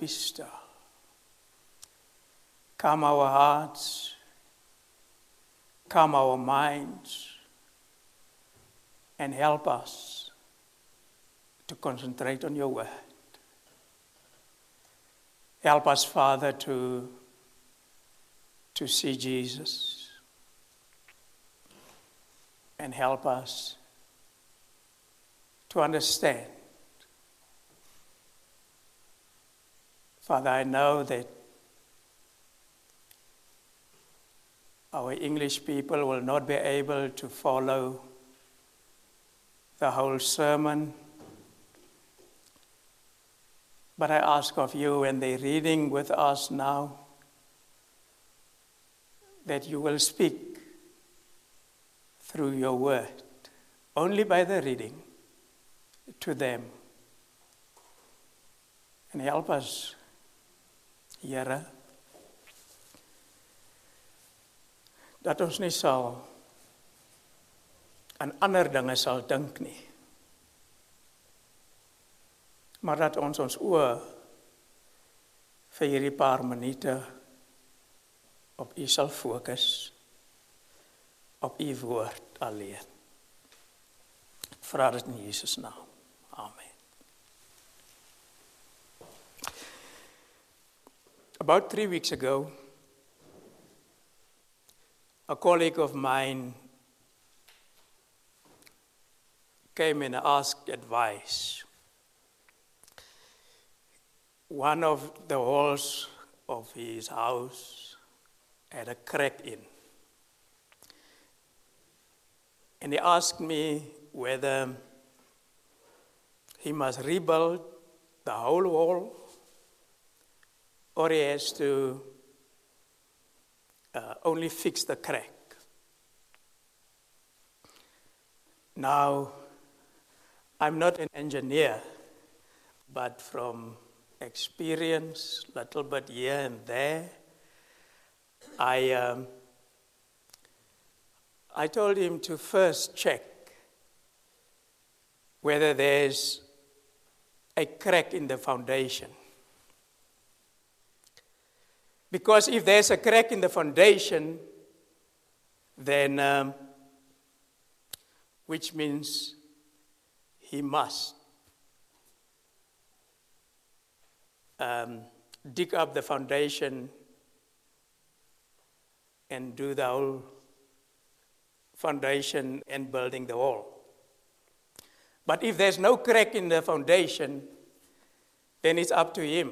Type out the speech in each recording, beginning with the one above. Vista. Calm our hearts, calm our minds, and help us to concentrate on your word. Help us, Father, to see Jesus, and help us to understand. Father, I know that our English people will not be able to follow the whole sermon, but I ask of you when they're reading with us now that you will speak through your word, only by the reading, to them, and help us. Here, dat ons nie sal aan ander dinge sal dink nie, maar dat ons oë vir hierdie paar minute op U sal fokus, op U woord alleen. Ek vra dit in Jesus naam. Amen. About 3 weeks ago, a colleague of mine came and asked advice. One of the walls of his house had a crack in. And he asked me whether he must rebuild the whole wall or he has to only fix the crack. Now, I'm not an engineer, but from experience, little bit here and there, I told him to first check whether there's a crack in the foundation. Because if there's a crack in the foundation, then, which means he must dig up the foundation and do the whole foundation and building the wall. But if there's no crack in the foundation, then it's up to him,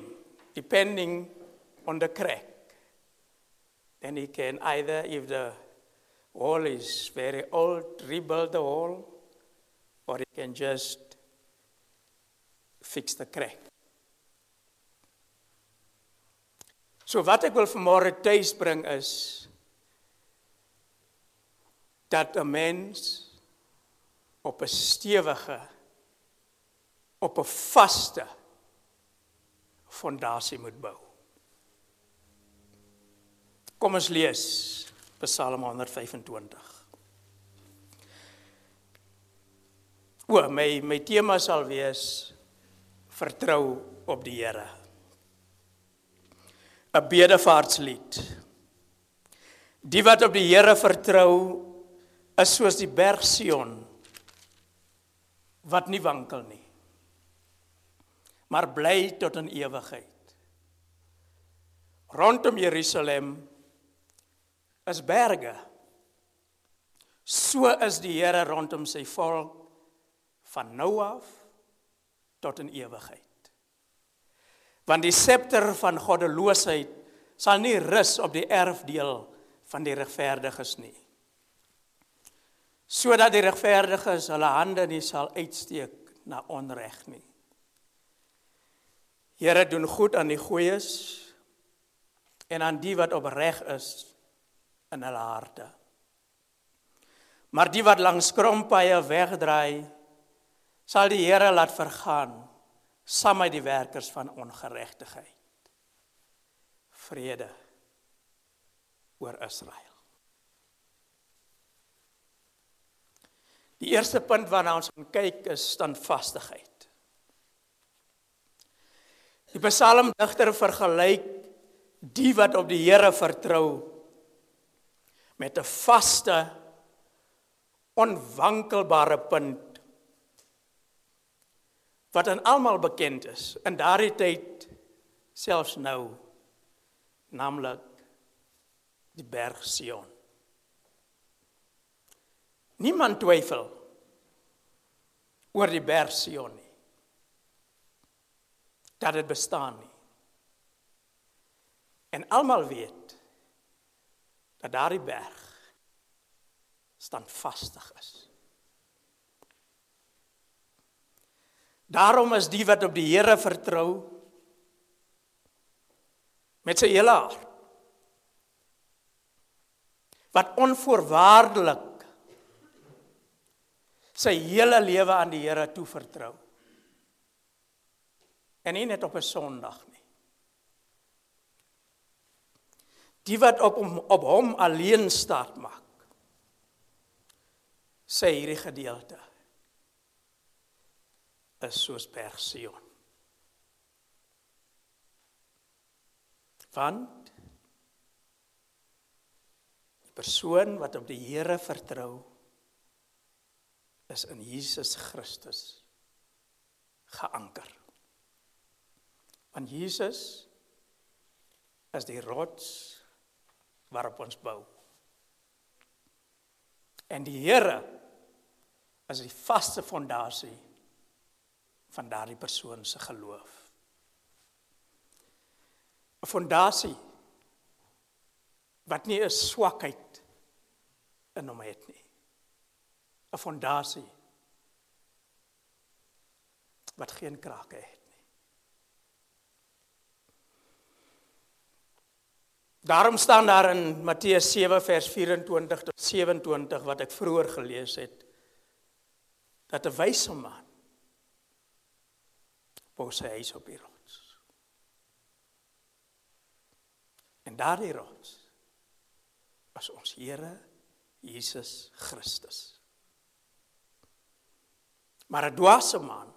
depending on the crack. Then he can either, if the wall is very old, rebuild the wall, or he can just fix the crack. So wat ek wil vanmôre tuis bring is dat 'n mens op 'n stewige, op 'n vaste fondasie moet bou. Kom ons lees Psalm 125. My tema sal wees vertrou op die Here. 'n Bedevaartslied. Die wat op die Here vertrou, is soos die berg Sion wat nie wankel nie, maar bly tot in ewigheid. Rondom Jerusalem is berge. So is die Here rondom sy volk van nou af tot in ewigheid. Want die scepter van goddeloosheid sal nie rus op die erfdeel van die regverdiges nie. Sodat die regverdiges hulle hande nie sal uitsteek na onreg nie. Here doen goed aan die goeies en aan die wat opreg is in hulle harte. Maar die wat langs krompaaie wegdraai, sal die Here laat vergaan, saam met die werkers van ongeregtigheid. Vrede oor Israel. Die eerste punt waarna ons gaan kyk is standvastigheid. Die psalmdigter vergelyk die wat op die Here vertrou met 'n vaste, onwankelbare punt wat aan almal bekend is in daardie tyd, selfs nou, naamlik die berg Sion. Niemand twyfel oor die berg Sion nie, dat dit bestaan nie. En almal weet dat daardie berg standvastig is. Daarom is die wat op die Here vertrou met sy hele hart, wat onvoorwaardelik sy hele lewe aan die Here toevertrou. En nie net op 'n Sondag nie. Die wat op hom alleen staat maak, sê hierdie gedeelte, is soos berg Sion. Want die persoon wat op die Here vertrou, is in Jesus Christus geanker. Want Jesus is die rots waarop ons bou. En die Here is die vaste fondasie van daardie persoon se geloof. 'n Fondasie wat nie 'n swakheid in hom het nie. 'n Fondasie wat geen krake het nie. Daarom staan daar in Matteus 7 vers 24 tot 27 wat ek vroeër gelees het, dat 'n wyse man bou sy huis op die rots. En daardie rots is ons Here Jesus Christus. Maar 'n dwaase man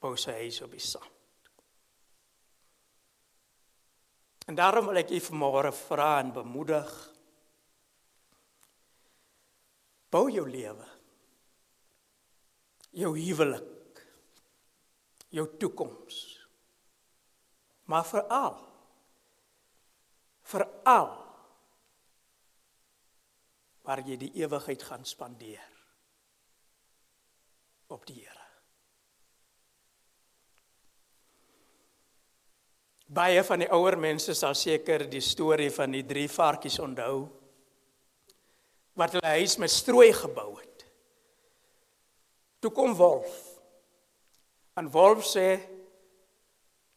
bou sy huis op die sand. En daarom wil ek u vanmôre vra en bemoedig, bou jou lewe, jou huwelik, jou toekoms, maar veral waar jy die ewigheid gaan spandeer op die Here. Baie van die ouer mense sal seker die storie van die 3 varkies onthou wat hulle huis met strooi gebou het. Toe kom wolf. En wolf sê,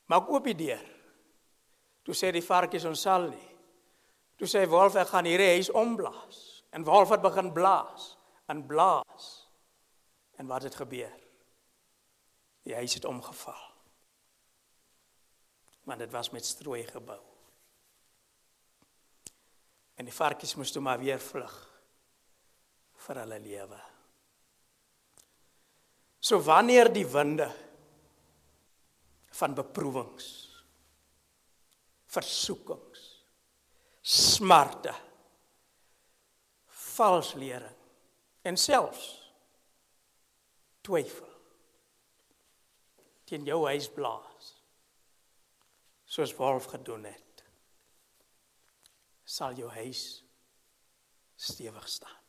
maak oop die deur. Toe sê die varkies, ons sal nie. Toe sê wolf, ek gaan hierdie huis omblaas. En wolf het begin blaas en blaas. En wat het gebeur? Die huis het omgeval. Want dit was met strooi gebou. En die varkies moes toe maar weer vlug vir hulle lewe. So wanneer die winde van beproewings, versoekings, smarte, valslering en selfs twyfel teen jou huis blaas, soos wolf gedoen het, sal jou huis stewig staan.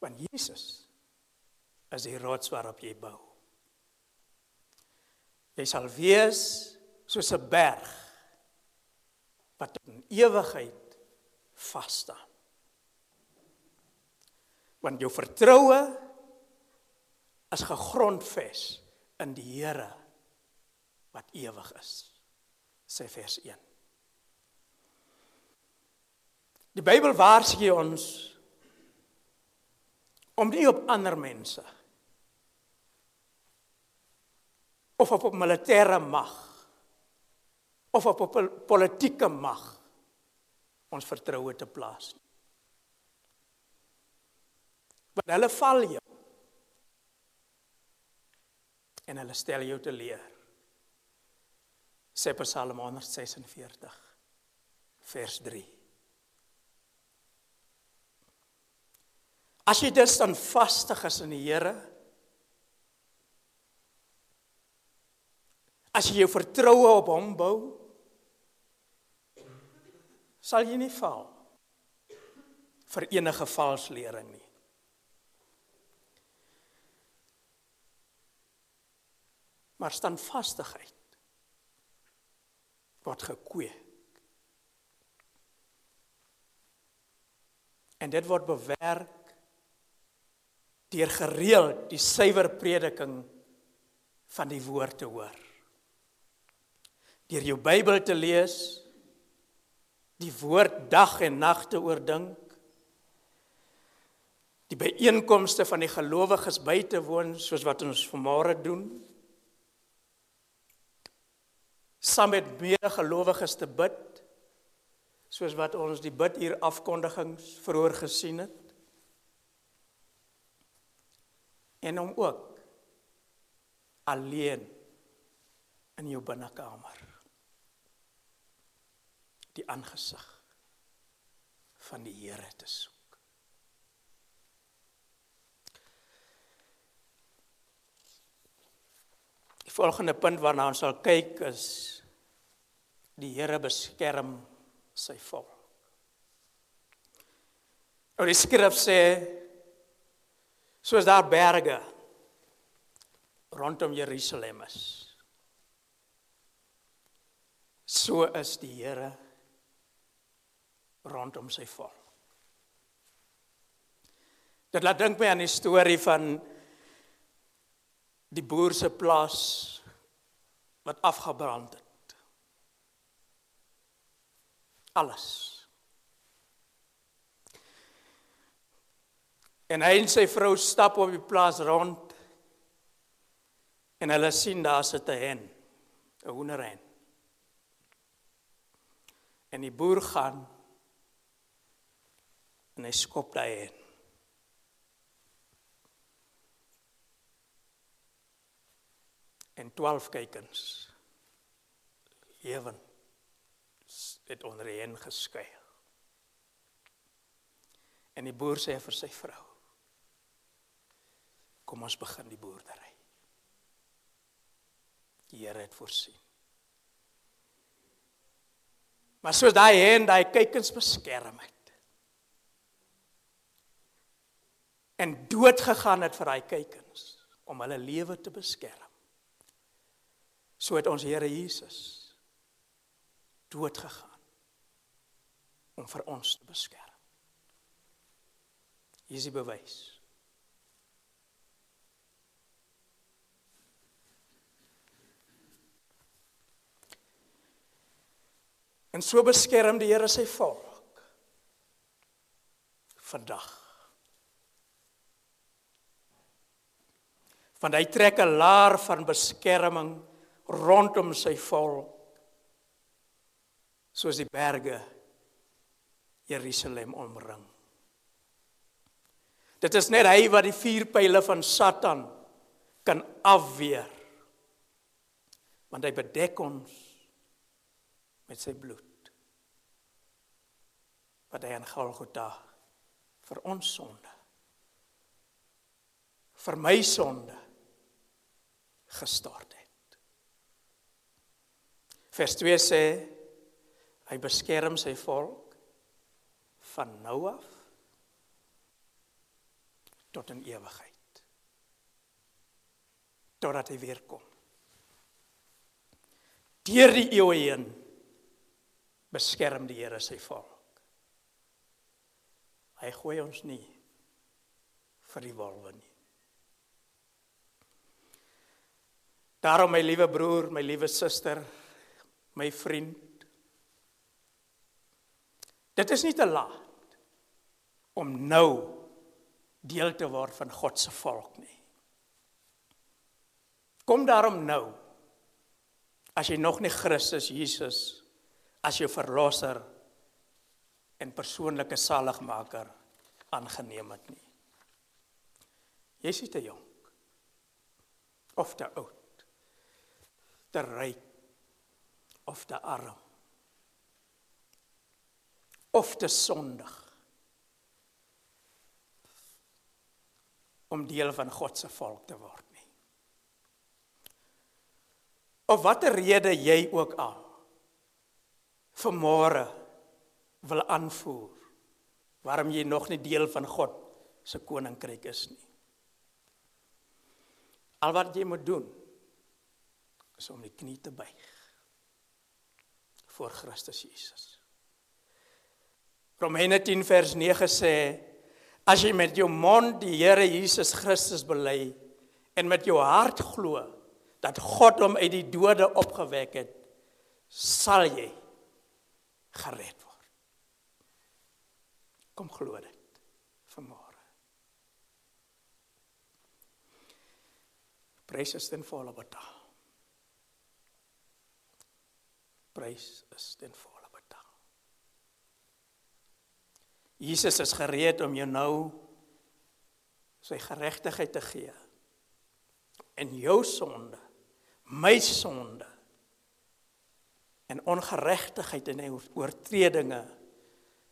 Want Jesus is die rots waarop jy bou. Jy sal wees soos 'n berg wat in ewigheid vas staan. Want jou vertroue is gegrondves in die Here wat ewig is, sê vers 1. Die Bybel waarsku ons om nie op ander mense of op militêre mag of op politieke mag ons vertroue te plaas nie. Want hulle val jou. en hulle stel jou te leer. Sê Psalm 146, vers 3. As jy dus dan vastig is in die Here, as jy jou vertroue op hom bou, sal jy nie faal vir enige valslering nie. Maar standvastigheid word gekweek. En dit word bewerk deur gereeld die suiwer prediking van die woord te hoor. Deur jou Bybel te lees, die woord dag en nag te oordink, die byeenkomste van die gelowiges by te woon, soos wat ons vanmôre doen, saam met meer gelowiges te bid, soos wat ons die biduur afkondigings vroeër gesien het, en om ook alleen in jou binnekamer die aangesig van die Here te soek. Die volgende punt waarna ons sal kyk is die Here beskerm sy volk. Nou die skrif sê, soos daar berge rondom Jerusalem is, so is die Here rondom sy volk. Dit laat dink my aan die storie van die boer se plaas wat afgebrand het. Alles. En hy en sy vrou stap op die plaas rond en hulle sien daar sit 'n hen, 'n hoenderhen. En die boer gaan en hy skop daai hen. En 12 kykers lewend het onder die hen geskuil. En die boer sê vir sy vrou, kom ons begin die boerdery. Die Here het voorsien. Maar soos daai hen, daai kykers beskerm het, en dood gegaan het vir daai kykers, om hulle lewe te beskerm, so het ons Here Jesus dood gegaan om vir ons te beskerm. Hier is die bewys. En so beskerm die Here sy volk vandag. Want hy trek 'n laar van beskerming rondom sy volk, soos die berge Jerusalem omring. Dit is net hy wat die vuurpyle van Satan kan afweer, want hy bedek ons met sy bloed, wat hy aan Golgotha vir ons sonde, vir my sonde gestort het. Vers 2 sê, hy beskerm sy volk van nou af tot in ewigheid. Totdat hy weer kom. Deur die eeue heen beskerm die Here sy volk. Hy gooi ons nie vir die wolwe nie. Daarom my liewe broer, my liewe suster, my vriend, dit is nie te laat om nou deel te word van God se volk nie. Kom daarom nou, as jy nog nie Christus Jesus as jou verlosser en persoonlike saligmaker aangeneem het nie. Jy is nie te jonk of te oud the right of de arm, of de zondig, om deel van God se volk te word nie. Of watter rede jy ook al vanmôre wil aanvoer, waarom jy nog nie deel van God se koninkryk is nie. Al wat jy moet doen, is om die knie te buig voor Christus Jesus. Romeine 10 vers 9 sê, as jy met jou mond die Here Jesus Christus bely en met jou hart glo dat God hom uit die dode opgewek het, sal jy gered word. Kom glo dit vanmôre. Prys is ten volle betaal. Prys is ten volle. Jesus is gereed om jou nou sy geregtigheid te gee. En jou sonde, my sonde, en ongeregtigheid en oortredinge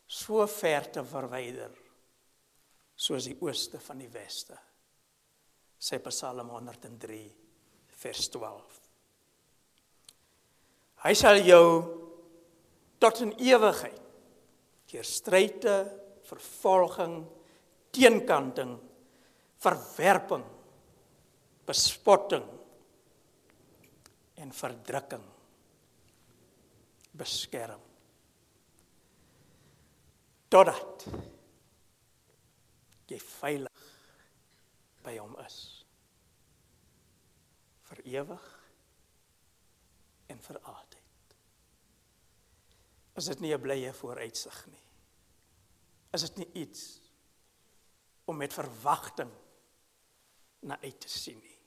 so ver te verwyder, soos die ooste van die weste, sê Psalm 103, vers 12. Hy sal jou tot in ewigheid deur stryde, vervolging, teenkanting, verwerping, bespotting en verdrukking beskerm. Totdat jy veilig by hom is. Vir ewig en vir altyd. Is dit nie 'n blye vooruitsig nie? Is dit nie iets om met verwagting na uit te sien nie?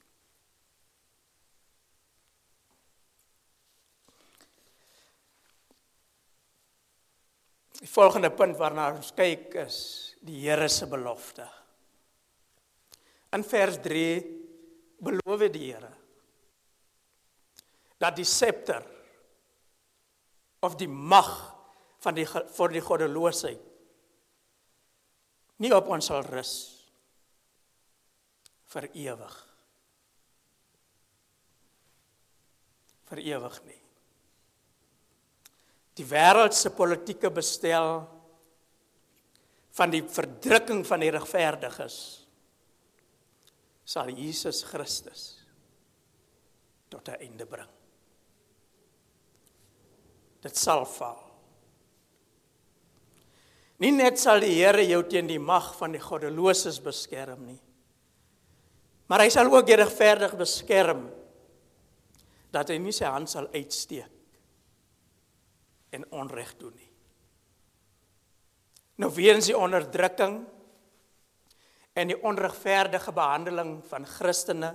Die volgende punt waarna ons kyk is die Here se belofte. In vers 3 beloof die Here dat die scepter of die mag van die goddeloosheid nie op ons sal rus vir ewig. Vir ewig nie. Die wêreld se politieke bestel van die verdrukking van die regverdiges sal Jesus Christus tot 'n einde bring. Dit sal val. Nie net sal die Here jou teen die mag van die goddeloses beskerm nie, maar hy sal ook jou regverdig beskerm, dat hy nie sy hand sal uitsteek en onreg doen nie. Nou weens die onderdrukking en die onregverdige behandeling van Christene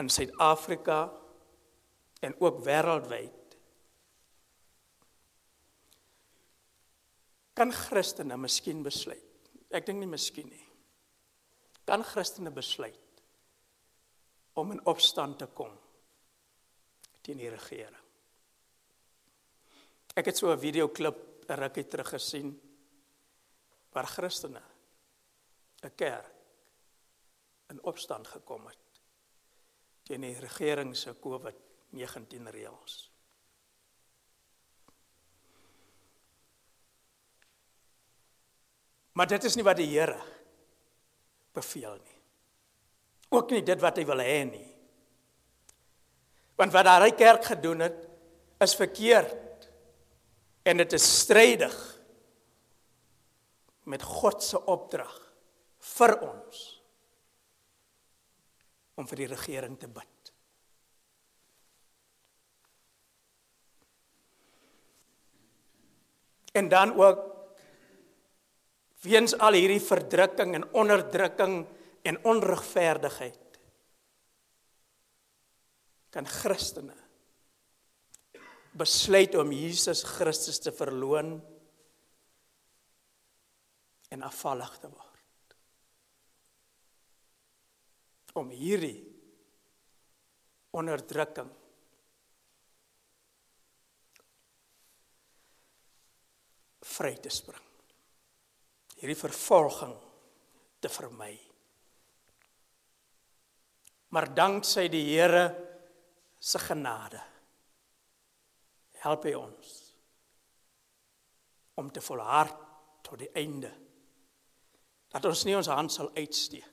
in Suid-Afrika en ook wêreldwyd, kan Christene miskien besluit, ek dink nie miskien nie, kan Christene besluit om in opstand te kom teen die regering. Ek het so 'n videoklip 'n rukkie terug gesien waar Christene 'n kerk in opstand gekom het teen die regering se COVID-19 reëls. Maar dit is nie wat die Here beveel nie. Ook nie dit wat hy wil hê nie. Want wat daardie kerk gedoen het, is verkeerd. En dit is strydig met God se opdrag vir ons om vir die regering te bid. En dan ook weens al hierdie verdrukking en onderdrukking en onregverdigheid, kan Christene besluit om Jesus Christus te verloon en afvallig te word. Om hierdie onderdrukking vry te spring. Hierdie vervolging te vermy. Maar danksy die Here se genade help hy ons om te volhard tot die einde. Dat ons nie ons hand sal uitsteek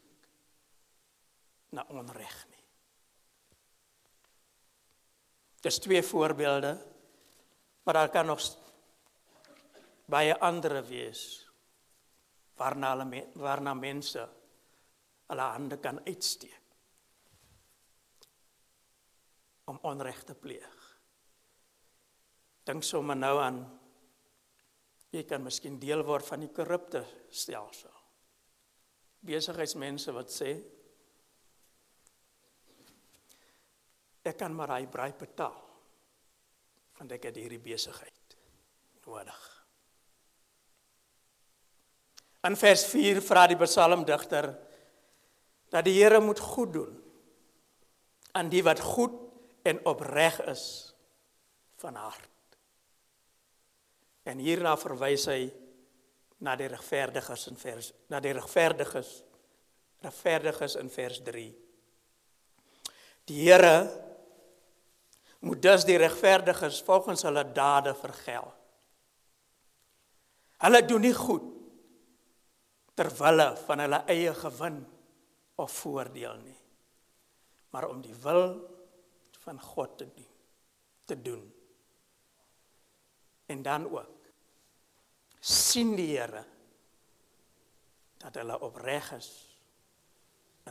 na onreg nie. Dis 2 voorbeelde, maar daar kan nog baie andere wees waarna mense hulle hande kan uitsteek om onreg te pleeg. Dink sommer nou aan, jy kan miskien deel word van die korrupte stelsel. Besigheidsmense wat sê, ek kan maar hy braai betaal, want ek het hierdie besigheid nodig. In vers 4 vra die psalmdigter dat die Here moet goed doen aan die wat goed en opreg is van hart. En hierna verwys hy na die regverdiges in vers 3. Die Here moet dus die regverdiges volgens hulle dade vergeld. Hulle doen nie goed terwille van hulle eie gewin of voordeel nie, maar om die wil van God te doen. En dan ook, sien die Here dat hulle opreg is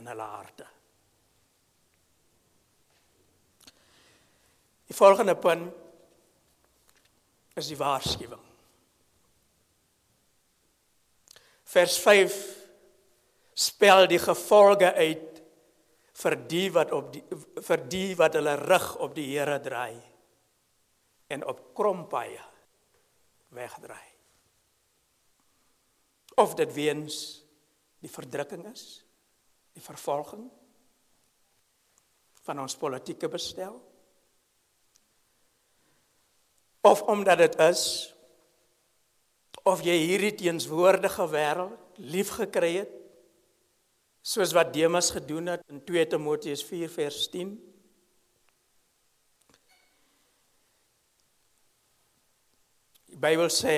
in hulle harte. Die volgende punt is die waarskuwing. Vers 5 spel die gevolge uit vir die wat hulle rug op die Here draai en op krompaaie wegdraai. Of dit weens die verdrukking is, die vervolging van ons politieke bestel, of omdat dit is, of jy hierdie teenswoordige wêreld lief gekry het, soos wat Demas gedoen het in 2 Timoteus 4 vers 10. Die Bybel sê,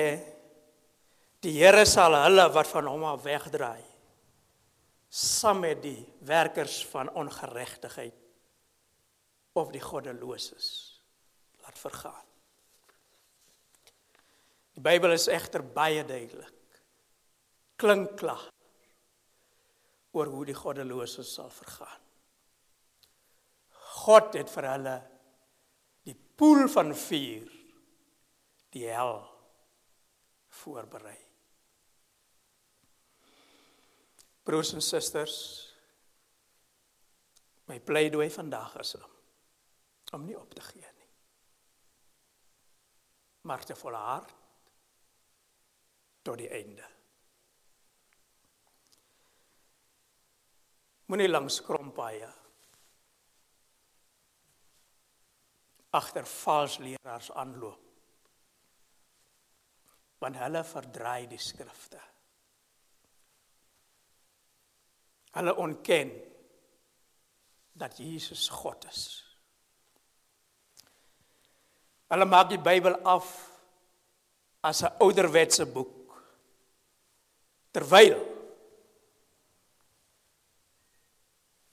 die Here sal hulle wat van hom af wegdraai, saam met die werkers van ongeregtigheid, of die goddeloses, laat vergaan. Die Bybel is egter baie duidelik, klinkklaar oor hoe die goddeloses sal vergaan. God het vir hulle die poel van vuur, die hel, voorberei. Broers en susters, my pleidooi vandag is om nie op te gee nie, maar te volhard tot die einde. Moenie langs krompaaie agter valse leraars aanloop, want hulle verdraai die skrifte. Hulle ontken dat Jesus God is. Hulle maak die Bybel af as 'n ouderwetse boek, terwyl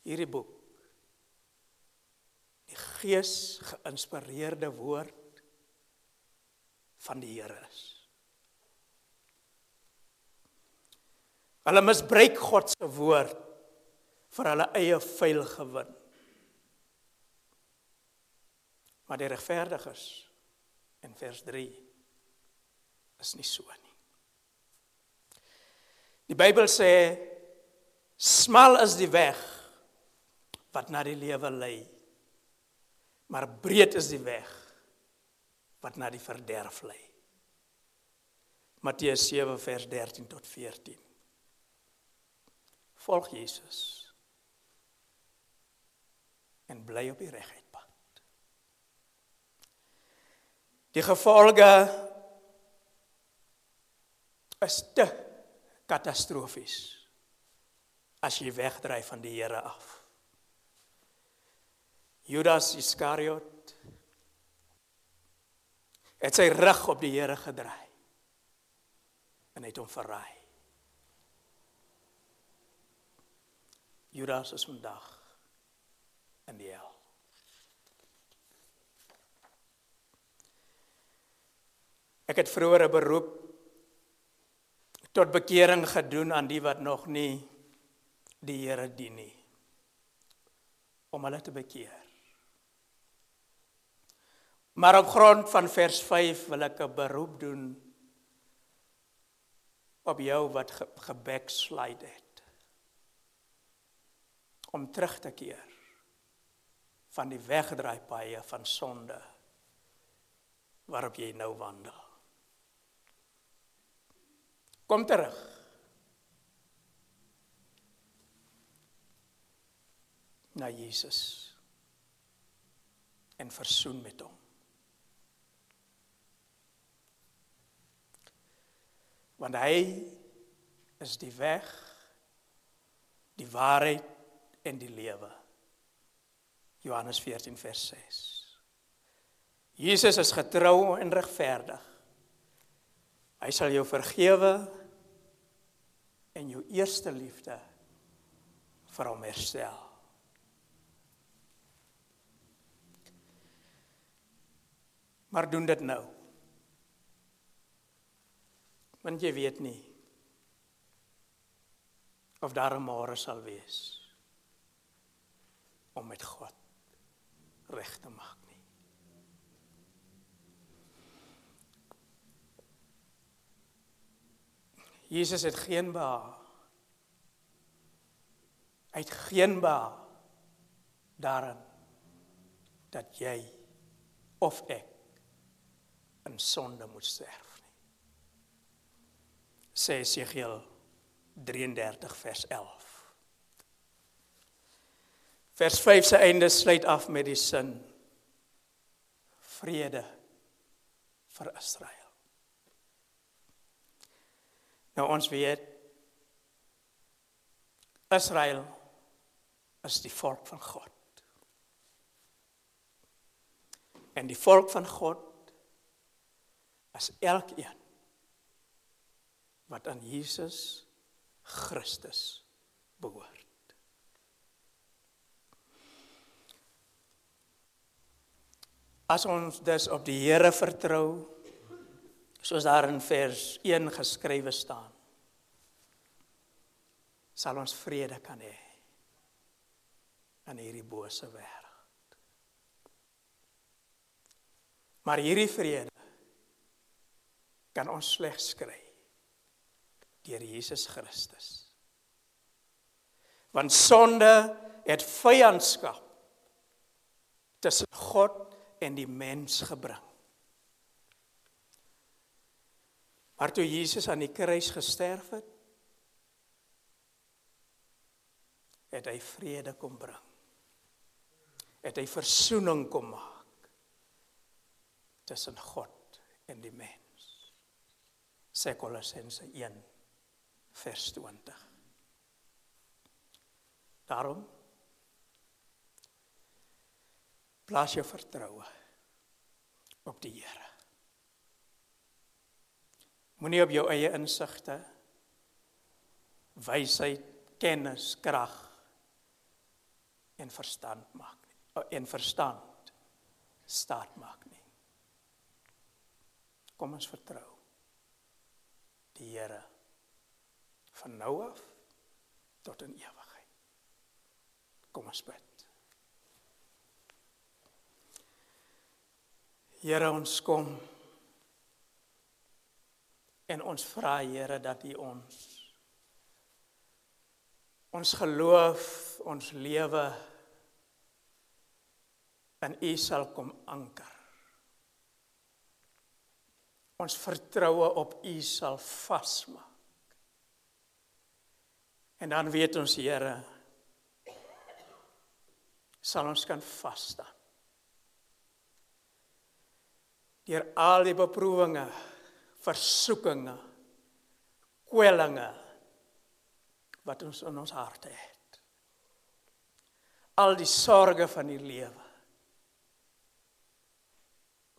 hierdie boek die gees geïnspireerde woord van die Here is. Hulle misbruik God se woord vir hulle eie vuil gewin. Maar die regverdiges in vers 3 is nie so nie. Die Bybel sê, smal is die weg wat na die lewe lei, maar breed is die weg wat na die verderf lei. Matteus 7 vers 13 tot 14. Volg Jesus en bly op die regheidpad. Die gevolge is te katastrofies as jy wegdryf van die Here af. Judas Iskariot het sy rug op die Here gedraai en hy het hom verraai. Judas is vandag in die hel. Ek het vroeër 'n beroep tot bekering gedoen aan die wat nog nie die Here dien nie, om hulle te bekeer. Maar op grond van vers 5 wil ek 'n beroep doen op jou wat gebackslide het, om terug te keer van die wegdraaipaaie van sonde waarop jy nou wandel. Kom terug. Na Jesus. En versoen met hom. Want hy is die weg, die waarheid en die lewe. Johannes 14 vers 6. Jesus is getrou en regverdig. Hy sal jou vergewe en jou eerste liefde vir hom herstel. Maar doen dit nou. Want jy weet nie of daar 'n môre sal wees om met God reg te maak nie. Jesus het geen ba. Hy het geen ba daarin dat jy of ek in sonde moet sterf nie. Sê Esegiel 33 vers 11. Vers 5 se einde sluit af met die sin: vrede vir Israel. Nou ons weet Israel is die volk van God. En die volk van God as elkeen wat aan Jesus Christus behoort. As ons dus op die Here vertrou, soos daar in vers 1 geskrywe staan, sal ons vrede kan hê in hierdie bose wêreld. Maar hierdie vrede kan ons slegs kry deur Jesus Christus. Want sonde het vyandskap tussen God en die mens gebring. Maar toe Jesus aan die kruis gesterf het, het hy vrede kom bring. Het hy versoening kom maak tussen God en die mens. Sê Kolossense 1 vers 20. Daarom plaas jou vertroue op die Here. Moenie op jou eie insigte, wysheid, kennis, krag en verstand maak nie. En verstand staat maak nie. Kom ons vertrou die Here van nou af tot in ewigheid. Kom ons bid. Here, ons kom en ons vra, Here, dat U ons geloof, ons lewe in U sal kom anker. Ons vertroue op U sal vasmaak. En dan weet ons, Here, sal ons kan vasstaan. Deur al die beproewinge, versoekinge kwellingen wat ons in ons harte het. Al die zorgen van die leven.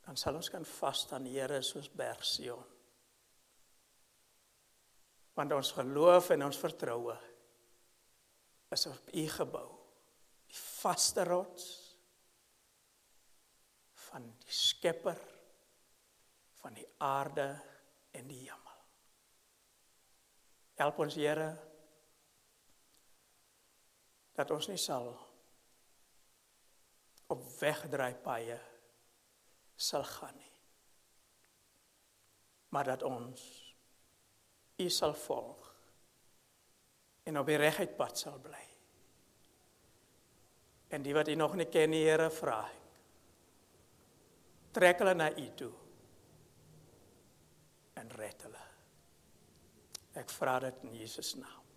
Dan sal ons kan vast aan Here soos Berg Sion. Want ons geloof en ons vertrouwe is op U gebou. Die vaste rots van die Skepper van die aarde en die hemel. Help ons, Here, dat ons nie sal op wegdraai paaie sal gaan nie. Maar dat ons U sal volg en op die regheid pad sal bly. En die wat U nog nie ken, die Here, vra ek, trek hulle na U toe en red hulle. Ek vra dit in Jesus naam.